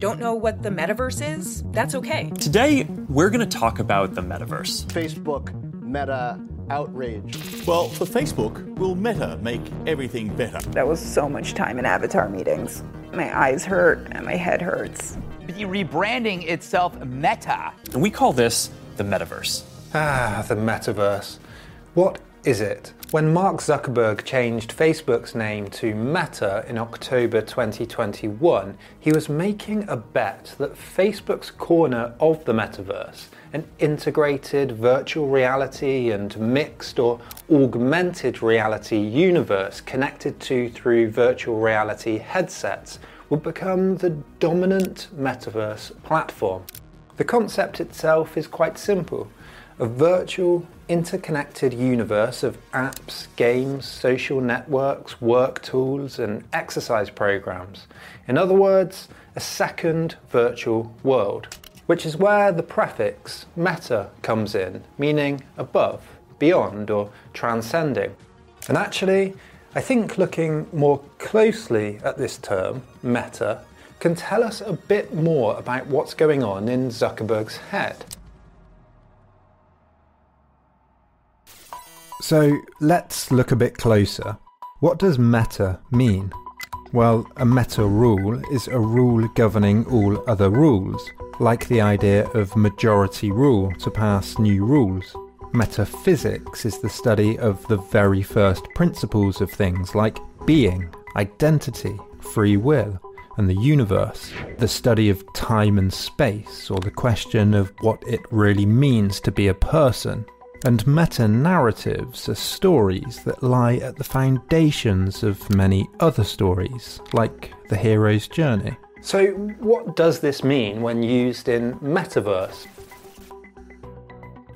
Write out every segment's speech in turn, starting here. Don't know what the metaverse is? That's okay. Today, we're going to talk about the metaverse. Facebook, Meta, outrage. Well, for Facebook, will Meta make everything better? That was so much time in avatar meetings. My eyes hurt and my head hurts. The rebranding itself, Meta. And we call this the metaverse. Ah, the metaverse. What is it? When Mark Zuckerberg changed Facebook's name to Meta in October 2021, he was making a bet that Facebook's corner of the metaverse, an integrated virtual reality and mixed or augmented reality universe connected to through virtual reality headsets, would become the dominant metaverse platform. The concept itself is quite simple. A virtual, interconnected universe of apps, games, social networks, work tools, and exercise programs. In other words, a second virtual world, which is where the prefix meta comes in, meaning above, beyond, or transcending. And actually, I think looking more closely at this term, meta, can tell us a bit more about what's going on in Zuckerberg's head. So let's look a bit closer. What does meta mean? Well, a meta rule is a rule governing all other rules, like the idea of majority rule to pass new rules. Metaphysics is the study of the very first principles of things like being, identity, free will, and the universe, the study of time and space, or the question of what it really means to be a person. And meta-narratives are stories that lie at the foundations of many other stories, like the hero's journey. So what does this mean when used in metaverse?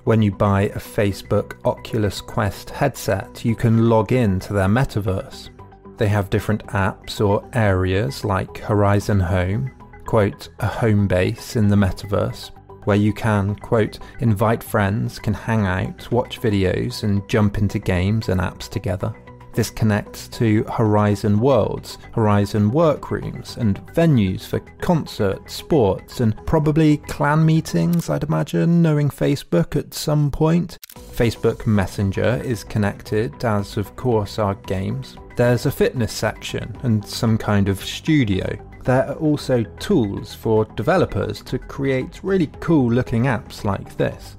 When you buy a Facebook Oculus Quest headset, you can log in to their metaverse. They have different apps or areas like Horizon Home, quote, a home base in the metaverse, where you can, quote, invite friends, can hang out, watch videos, and jump into games and apps together. This connects to Horizon Worlds, Horizon Workrooms, and venues for concerts, sports, and probably clan meetings, I'd imagine, knowing Facebook at some point. Facebook Messenger is connected, as of course are games. There's a fitness section and some kind of studio. There are also tools for developers to create really cool looking apps like this.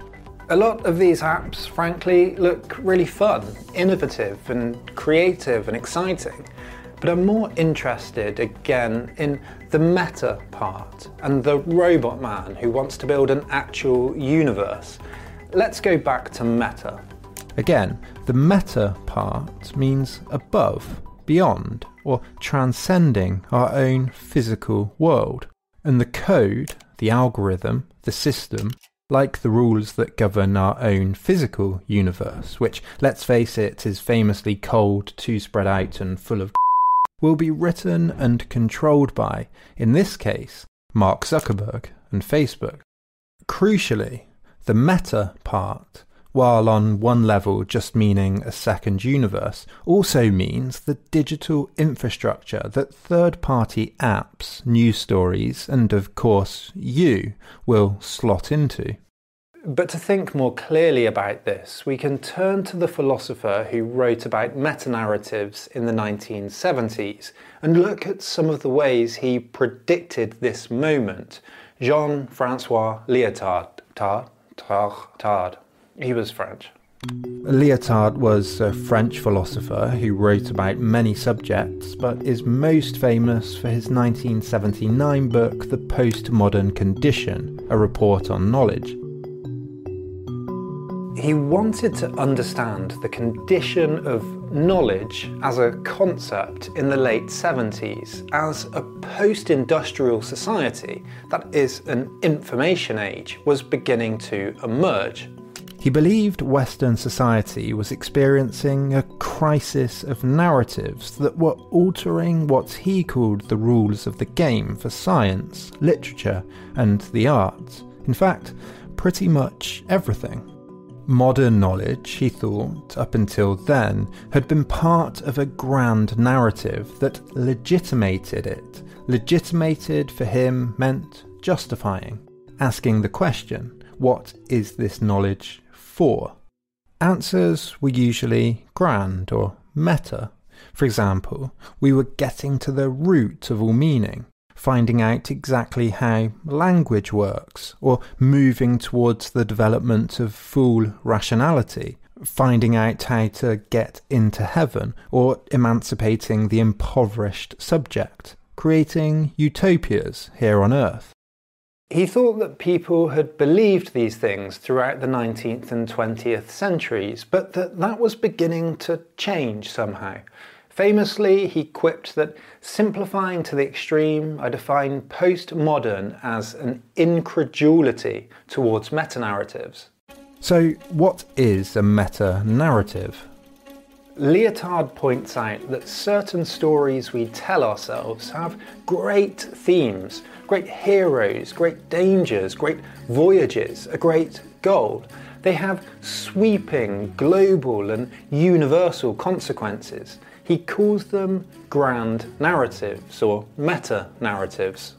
A lot of these apps, frankly, look really fun, innovative and creative and exciting. But I'm more interested, again, in the meta part and the robot man who wants to build an actual universe. Let's go back to meta. Again, the meta part means above, beyond, or transcending our own physical world. And the code, the algorithm, the system, like the rules that govern our own physical universe, which, let's face it, is famously cold, too spread out and full of will be written and controlled by, in this case, Mark Zuckerberg and Facebook. Crucially, the meta part, while on one level just meaning a second universe, also means the digital infrastructure that third-party apps, news stories, and of course you, will slot into. But to think more clearly about this, we can turn to the philosopher who wrote about meta-narratives in the 1970s and look at some of the ways he predicted this moment, Jean-Francois Lyotard. He was French. Lyotard was a French philosopher who wrote about many subjects, but is most famous for his 1979 book, The Postmodern Condition: A Report on Knowledge. He wanted to understand the condition of knowledge as a concept in the late 70s, as a post-industrial society, that is, an information age, was beginning to emerge. He believed Western society was experiencing a crisis of narratives that were altering what he called the rules of the game for science, literature, and the arts. In fact, pretty much everything. Modern knowledge, he thought, up until then, had been part of a grand narrative that legitimated it. Legitimated for him meant justifying, asking the question, what is this knowledge for? Answers were usually grand or meta. For example, we were getting to the root of all meaning, finding out exactly how language works, or moving towards the development of full rationality, finding out how to get into heaven, or emancipating the impoverished subject, creating utopias here on earth. He thought that people had believed these things throughout the 19th and 20th centuries, but that was beginning to change somehow. Famously, he quipped that, simplifying to the extreme, I define postmodern as an incredulity towards meta-narratives. So what is a meta-narrative? Lyotard points out that certain stories we tell ourselves have great themes, great heroes, great dangers, great voyages, a great goal. They have sweeping, global and universal consequences. He calls them grand narratives or meta-narratives.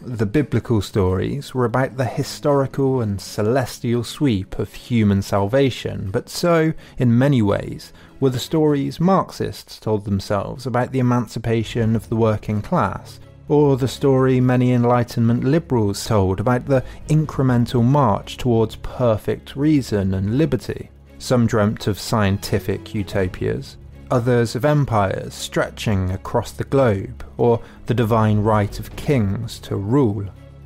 The biblical stories were about the historical and celestial sweep of human salvation, but so, in many ways, were the stories Marxists told themselves about the emancipation of the working class, or the story many Enlightenment liberals told about the incremental march towards perfect reason and liberty. Some dreamt of scientific utopias, others of empires stretching across the globe, or the divine right of kings to rule.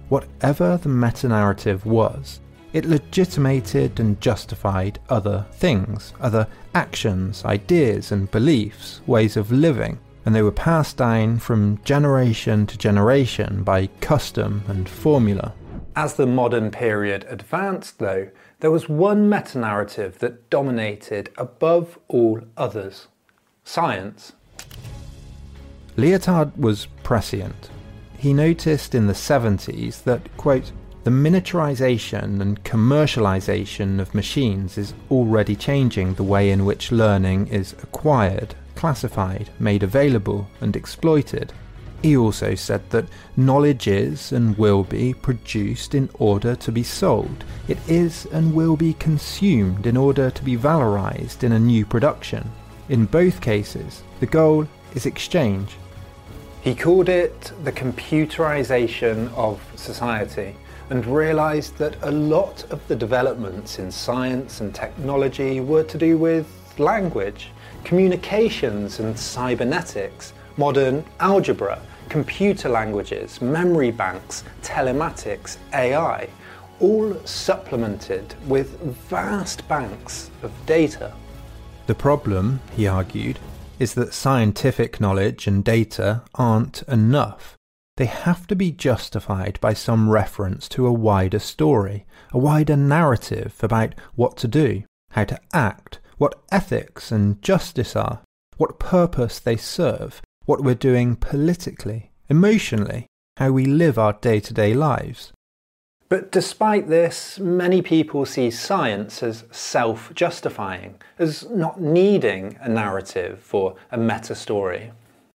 Whatever the meta-narrative was, it legitimated and justified other things, other actions, ideas and beliefs, ways of living, and they were passed down from generation to generation by custom and formula. As the modern period advanced, though, there was one meta-narrative that dominated above all others. Science. Lyotard was prescient. He noticed in the 70s that, quote, the miniaturization and commercialization of machines is already changing the way in which learning is acquired, classified, made available, and exploited. He also said that knowledge is and will be produced in order to be sold. It is and will be consumed in order to be valorized in a new production. In both cases, the goal is exchange. He called it the computerization of society and realized that a lot of the developments in science and technology were to do with language, communications and cybernetics, modern algebra, computer languages, memory banks, telematics, AI, all supplemented with vast banks of data. The problem, he argued, is that scientific knowledge and data aren't enough. They have to be justified by some reference to a wider story, a wider narrative about what to do, how to act, what ethics and justice are, what purpose they serve, what we're doing politically, emotionally, how we live our day-to-day lives. But despite this, many people see science as self-justifying, as not needing a narrative or a meta-story.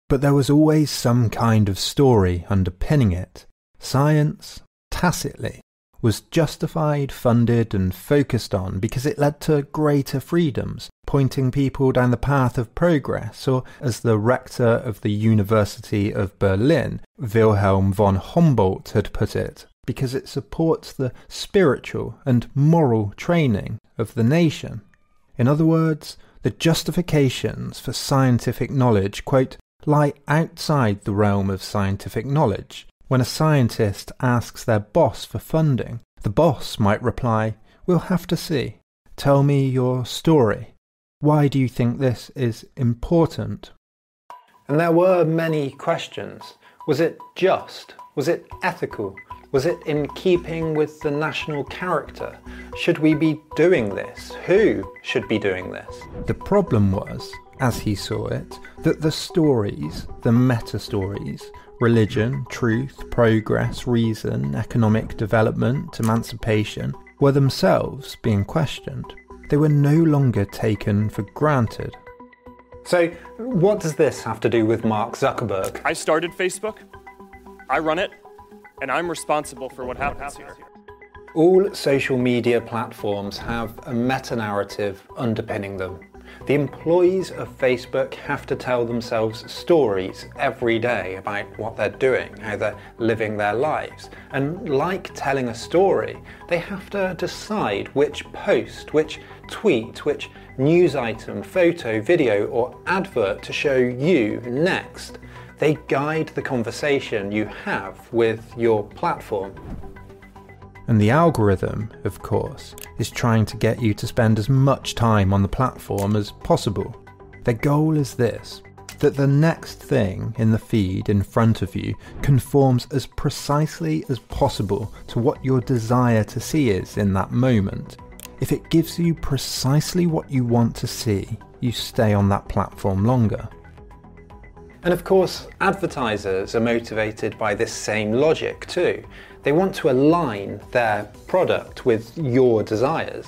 But there was always some kind of story underpinning it. Science, tacitly, was justified, funded and focused on because it led to greater freedoms, pointing people down the path of progress, or as the rector of the University of Berlin, Wilhelm von Humboldt, had put it, because it supports the spiritual and moral training of the nation. In other words, the justifications for scientific knowledge, quote, lie outside the realm of scientific knowledge. When a scientist asks their boss for funding, the boss might reply, we'll have to see. Tell me your story. Why do you think this is important? And there were many questions. Was it just? Was it ethical? Was it in keeping with the national character? Should we be doing this? Who should be doing this? The problem was, as he saw it, that the stories, the meta-stories, religion, truth, progress, reason, economic development, emancipation, were themselves being questioned. They were no longer taken for granted. So, what does this have to do with Mark Zuckerberg? I started Facebook. I run it. And I'm responsible for what happens here. All social media platforms have a meta-narrative underpinning them. The employees of Facebook have to tell themselves stories every day about what they're doing, how they're living their lives. And like telling a story, they have to decide which post, which tweet, which news item, photo, video, or advert to show you next. They guide the conversation you have with your platform. And the algorithm, of course, is trying to get you to spend as much time on the platform as possible. Their goal is this, that the next thing in the feed in front of you conforms as precisely as possible to what your desire to see is in that moment. If it gives you precisely what you want to see, you stay on that platform longer. And of course, advertisers are motivated by this same logic too. They want to align their product with your desires.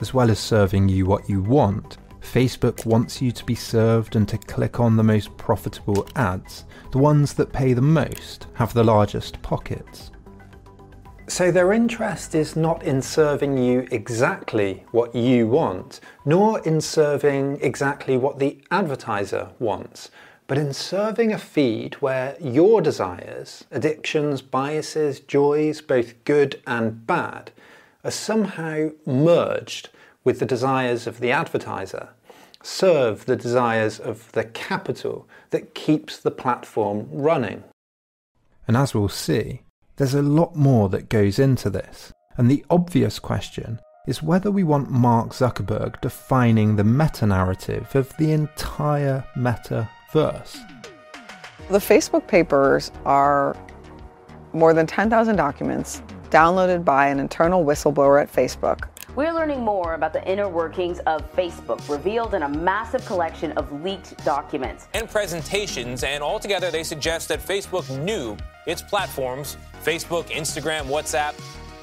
As well as serving you what you want, Facebook wants you to be served and to click on the most profitable ads, the ones that pay the most, have the largest pockets. So their interest is not in serving you exactly what you want, nor in serving exactly what the advertiser wants, but in serving a feed where your desires, addictions, biases, joys, both good and bad, are somehow merged with the desires of the advertiser. Serve the desires of the capital that keeps the platform running. And as we'll see, there's a lot more that goes into this. And the obvious question is whether we want Mark Zuckerberg defining the meta-narrative of the entire meta verse. The Facebook papers are more than 10,000 documents downloaded by an internal whistleblower at Facebook. We're learning more about the inner workings of Facebook, revealed in a massive collection of leaked documents and presentations, and altogether they suggest that Facebook knew its platforms, Facebook, Instagram, WhatsApp,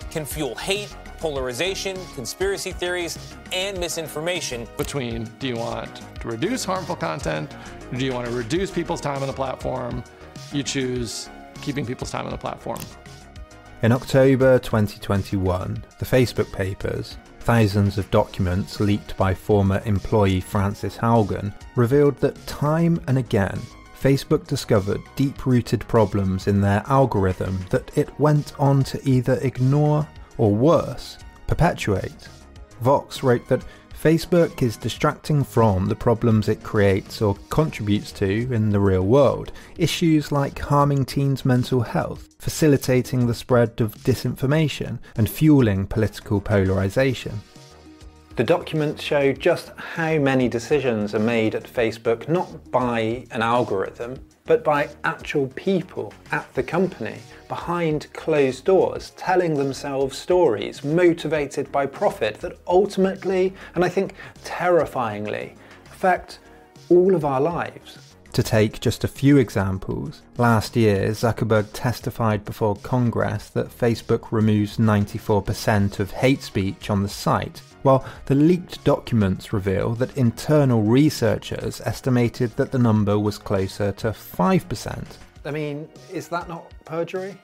can fuel hate, polarization, conspiracy theories, and misinformation. Between, do you want to reduce harmful content? Or do you want to reduce people's time on the platform? You choose keeping people's time on the platform. In October 2021, the Facebook papers, thousands of documents leaked by former employee Frances Haugen, revealed that time and again, Facebook discovered deep-rooted problems in their algorithm that it went on to either ignore or worse, perpetuate. Vox wrote that Facebook is distracting from the problems it creates or contributes to in the real world, issues like harming teens' mental health, facilitating the spread of disinformation, and fueling political polarization. The documents show just how many decisions are made at Facebook not by an algorithm, but by actual people at the company, behind closed doors, telling themselves stories, motivated by profit that ultimately, and I think terrifyingly, affect all of our lives. To take just a few examples, last year Zuckerberg testified before Congress that Facebook removes 94% of hate speech on the site, while the leaked documents reveal that internal researchers estimated that the number was closer to 5%. I mean, is that not perjury?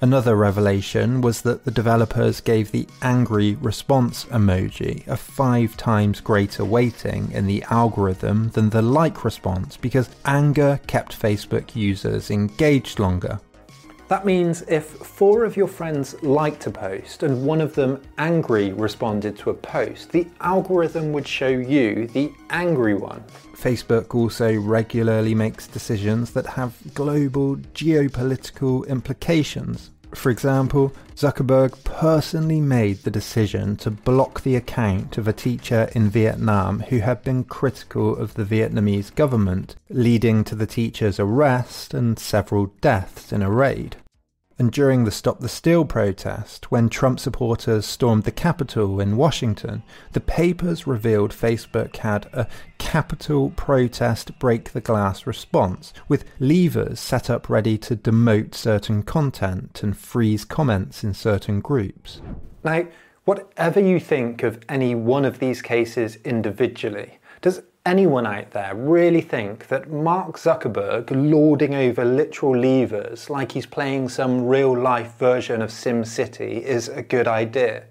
Another revelation was that the developers gave the angry response emoji a 5 times greater weighting in the algorithm than the like response because anger kept Facebook users engaged longer. That means if 4 of your friends liked a post and one of them angry responded to a post, the algorithm would show you the angry one. Facebook also regularly makes decisions that have global geopolitical implications. For example, Zuckerberg personally made the decision to block the account of a teacher in Vietnam who had been critical of the Vietnamese government, leading to the teacher's arrest and several deaths in a raid. And during the Stop the Steal protest, when Trump supporters stormed the Capitol in Washington, the papers revealed Facebook had a Capitol protest break the glass response, with levers set up ready to demote certain content and freeze comments in certain groups. Now, whatever you think of any one of these cases individually, does anyone out there really think that Mark Zuckerberg lording over literal levers like he's playing some real-life version of SimCity is a good idea?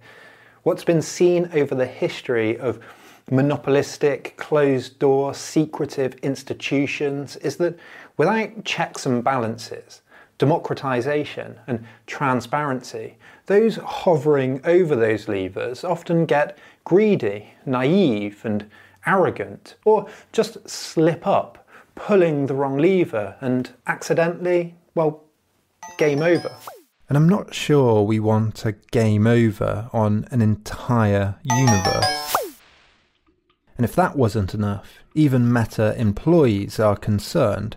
What's been seen over the history of monopolistic, closed-door, secretive institutions is that without checks and balances, democratization and transparency, those hovering over those levers often get greedy, naive and arrogant, or just slip up, pulling the wrong lever and accidentally, well, game over. And I'm not sure we want a game over on an entire universe. And if that wasn't enough, even Meta employees are concerned.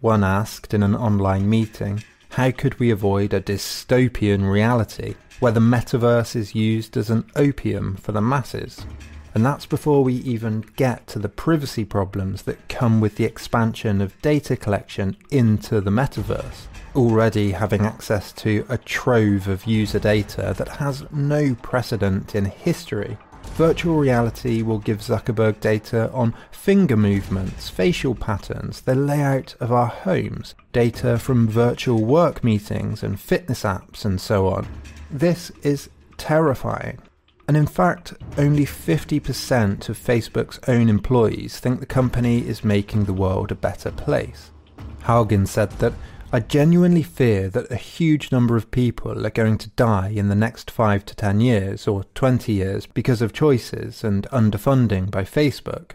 One asked in an online meeting, how could we avoid a dystopian reality where the metaverse is used as an opium for the masses? And that's before we even get to the privacy problems that come with the expansion of data collection into the metaverse. Already having access to a trove of user data that has no precedent in history, virtual reality will give Zuckerberg data on finger movements, facial patterns, the layout of our homes, data from virtual work meetings and fitness apps and so on. This is terrifying. And in fact, only 50% of Facebook's own employees think the company is making the world a better place. Haugen said that, I genuinely fear that a huge number of people are going to die in the next 5 to 10 years or 20 years because of choices and underfunding by Facebook.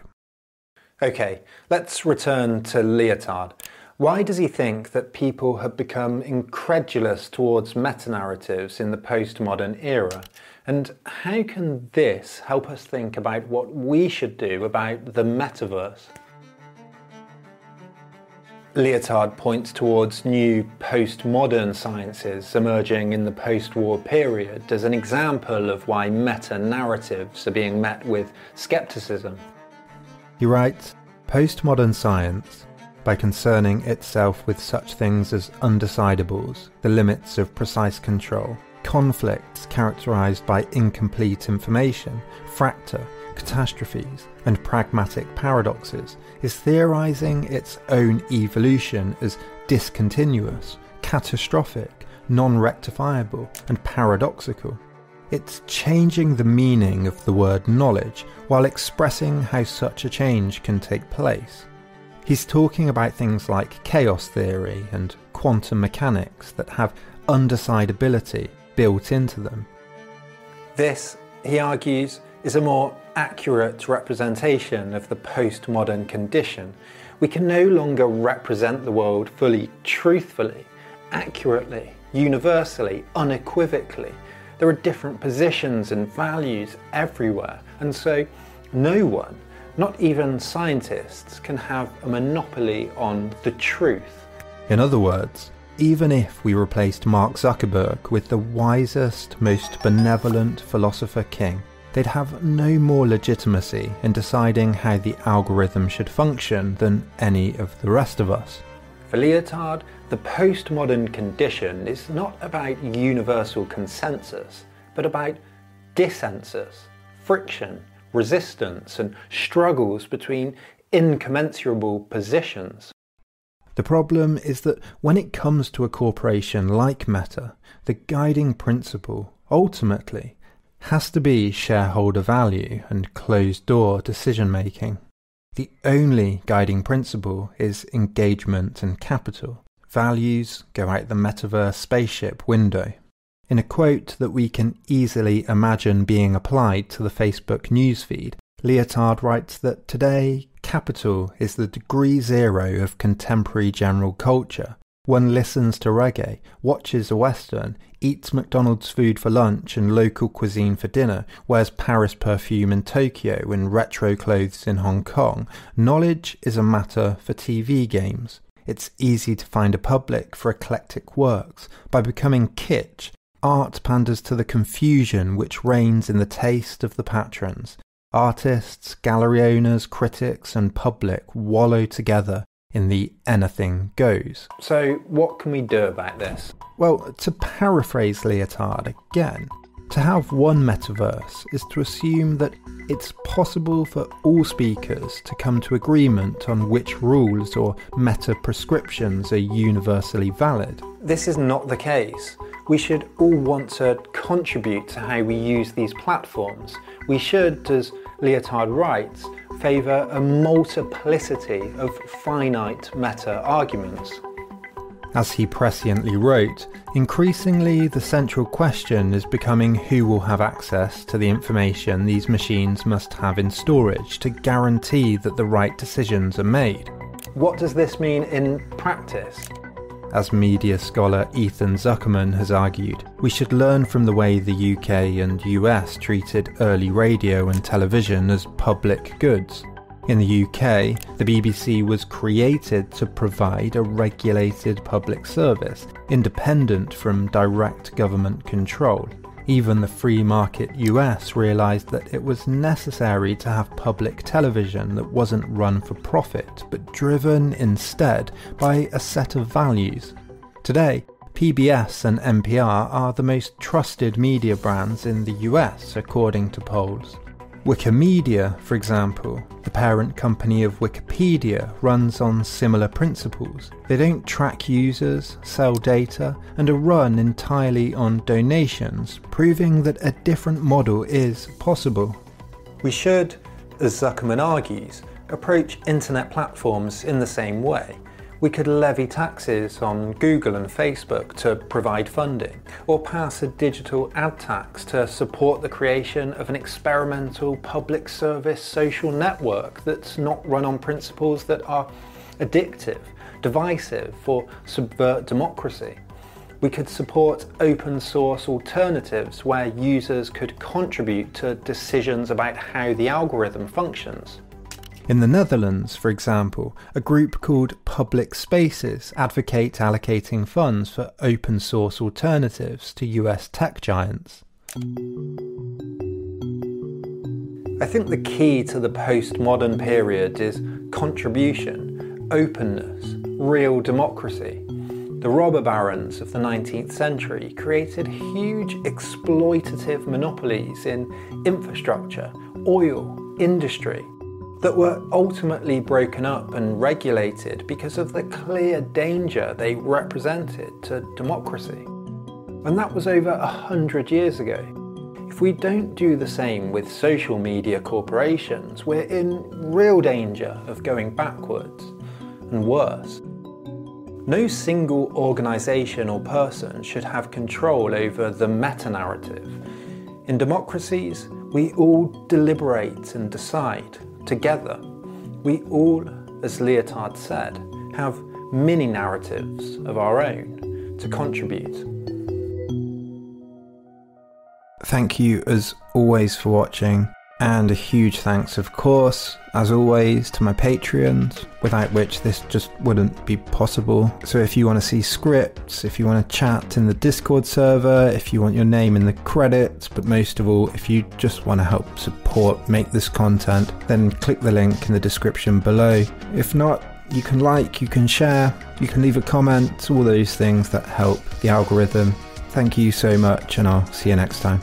Okay, let's return to Lyotard. Why does he think that people have become incredulous towards meta-narratives in the postmodern era? And how can this help us think about what we should do about the metaverse? Lyotard points towards new postmodern sciences emerging in the post-war period as an example of why meta-narratives are being met with scepticism. He writes, postmodern science, by concerning itself with such things as undecidables, the limits of precise control, conflicts characterized by incomplete information, fracture, catastrophes, and pragmatic paradoxes, is theorizing its own evolution as discontinuous, catastrophic, non-rectifiable, and paradoxical. It's changing the meaning of the word knowledge while expressing how such a change can take place. He's talking about things like chaos theory and quantum mechanics that have undecidability built into them. This, he argues, is a more accurate representation of the postmodern condition. We can no longer represent the world fully, truthfully, accurately, universally, unequivocally. There are different positions and values everywhere, and so no one, not even scientists, can have a monopoly on the truth. In other words, even if we replaced Mark Zuckerberg with the wisest, most benevolent philosopher king, they'd have no more legitimacy in deciding how the algorithm should function than any of the rest of us. For Lyotard, the postmodern condition is not about universal consensus, but about dissensus, friction, resistance, and struggles between incommensurable positions. The problem is that when it comes to a corporation like Meta, the guiding principle, ultimately, has to be shareholder value and closed-door decision-making. The only guiding principle is engagement and capital. Values go out the metaverse spaceship window. In a quote that we can easily imagine being applied to the Facebook newsfeed, Lyotard writes that today, capital is the degree zero of contemporary general culture. One listens to reggae, watches a Western, eats McDonald's food for lunch and local cuisine for dinner, wears Paris perfume in Tokyo and retro clothes in Hong Kong. Knowledge is a matter for TV games. It's easy to find a public for eclectic works. By becoming kitsch, art panders to the confusion which reigns in the taste of the patrons. Artists, gallery owners, critics and public wallow together in the anything goes. So what can we do about this? Well, to paraphrase Lyotard again, to have one metaverse is to assume that it's possible for all speakers to come to agreement on which rules or meta prescriptions are universally valid. This is not the case. We should all want to contribute to how we use these platforms. We should, as Lyotard writes, favour a multiplicity of finite meta-arguments. As he presciently wrote, increasingly the central question is becoming who will have access to the information these machines must have in storage to guarantee that the right decisions are made. What does this mean in practice? As media scholar Ethan Zuckerman has argued, we should learn from the way the UK and US treated early radio and television as public goods. In the UK, the BBC was created to provide a regulated public service, independent from direct government control. Even the free market US realised that it was necessary to have public television that wasn't run for profit, but driven instead by a set of values. Today, PBS and NPR are the most trusted media brands in the US, according to polls. Wikimedia, for example, the parent company of Wikipedia, runs on similar principles. They don't track users, sell data, and are run entirely on donations, proving that a different model is possible. We should, as Zuckerman argues, approach internet platforms in the same way. We could levy taxes on Google and Facebook to provide funding, or pass a digital ad tax to support the creation of an experimental public service social network that's not run on principles that are addictive, divisive, or subvert democracy. We could support open source alternatives where users could contribute to decisions about how the algorithm functions. In the Netherlands, for example, a group called Public Spaces advocate allocating funds for open source alternatives to US tech giants. I think the key to the postmodern period is contribution, openness, real democracy. The robber barons of the 19th century created huge exploitative monopolies in infrastructure, oil, industry, that were ultimately broken up and regulated because of the clear danger they represented to democracy. And that was over 100 years ago. If we don't do the same with social media corporations, we're in real danger of going backwards and worse. No single organisation or person should have control over the meta-narrative. In democracies, we all deliberate and decide. Together, we all, as Lyotard said, have mini-narratives of our own to contribute. Thank you, as always, for watching. And a huge thanks, of course, as always, to my Patreons, without which this just wouldn't be possible. So if you want to see scripts, if you want to chat in the Discord server, if you want your name in the credits, but most of all, if you just want to help support, make this content, then click the link in the description below. If not, you can like, you can share, you can leave a comment, all those things that help the algorithm. Thank you so much, and I'll see you next time.